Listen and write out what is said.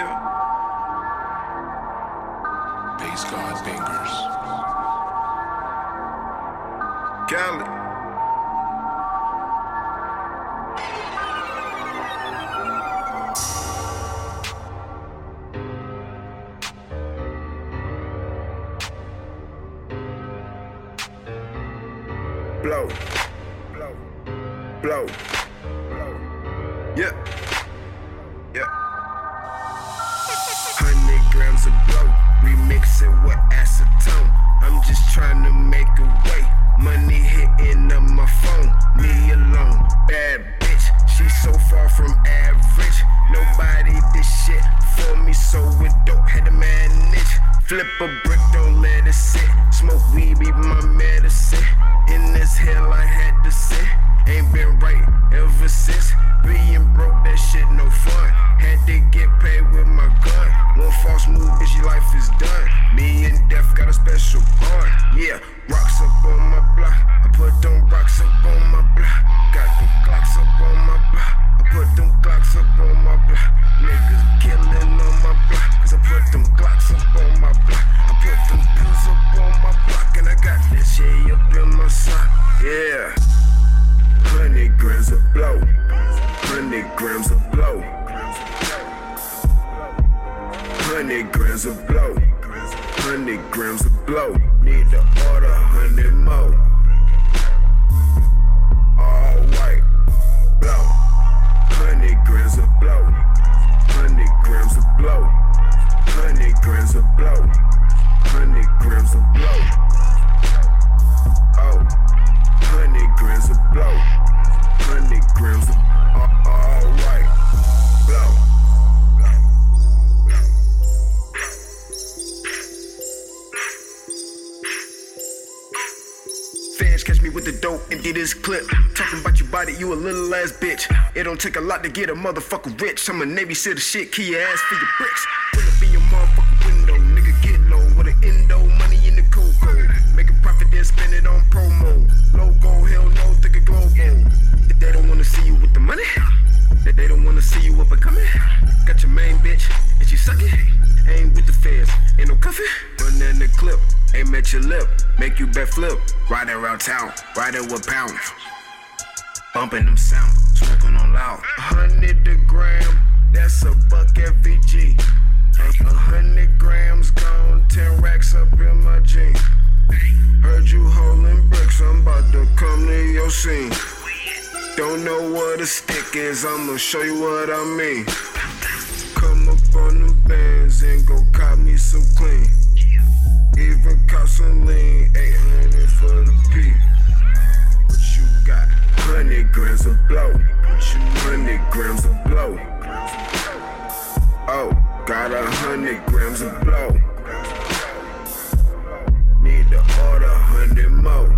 Yeah. Bass God fingers. Cali. Blow. Blow. Blow. Blow. Yeah. Yeah. 100 grams of blow, remix it with acetone. I'm just trying to make a way. Money hitting up my phone, me alone. Bad bitch, she so far from average. Nobody this shit for me, so it dope, had to manage. Flip a brick, don't let it sit. Smoke weed be my medicine. In this hell I had to sit. Ain't been right ever since. Being broke, that shit no fun. Had to get paid with my gun. One false move, bitch, your life is done. Me and Death got a special bond. Yeah, rocks up on my block. I put them rocks up on my block. Got them Glocks up on my block. I put them Glocks up on my block. Niggas killing on my block. Cause I put them Glocks up on my block. I put them pills up on my block. And I got that shit up in my sock. Yeah. 100 grams of blow. 100 grams of blow. 100 grams of blow. 100 grams of blow. Need to order 100 more. All white blow. 100 grams of blow. 100 grams of blow. 100 grams of blow. 100 grams of blow. Oh, 100 grams of blow. 100 grams of all white blow. Catch me with the dope, empty this clip. Talking about your body, you a little ass bitch. It don't take a lot to get a motherfucker rich. I'm a Navy sitter shit, key your ass for your bricks. Pull up in your motherfucking window, nigga get low. With an endo, money in the cocoa. Make a profit, then spend it on promo. Logo, hell no, think a global. They don't wanna see you with the money. They don't wanna see you up and coming. Got your main bitch, and she sucking. Ain't with the feds, ain't no cuffing. Run in the clip, aim at your lip. Make you backflip, riding around town. Riding with pounds, bumping them sound. Smoking on loud. 100 a gram, that's a buck FVG. 100 grams gone, 10 racks up in my jeans. Heard you holding bricks, I'm about to come to your scene. Don't know what a stick is, I'ma show you what I mean. Come up on them bands and go cop me some clean. Even cop some lean, 800 for the P. What you got? 100 grams of blow. 100 grams of blow. Oh, got 100 grams of blow. Need to order 100 more.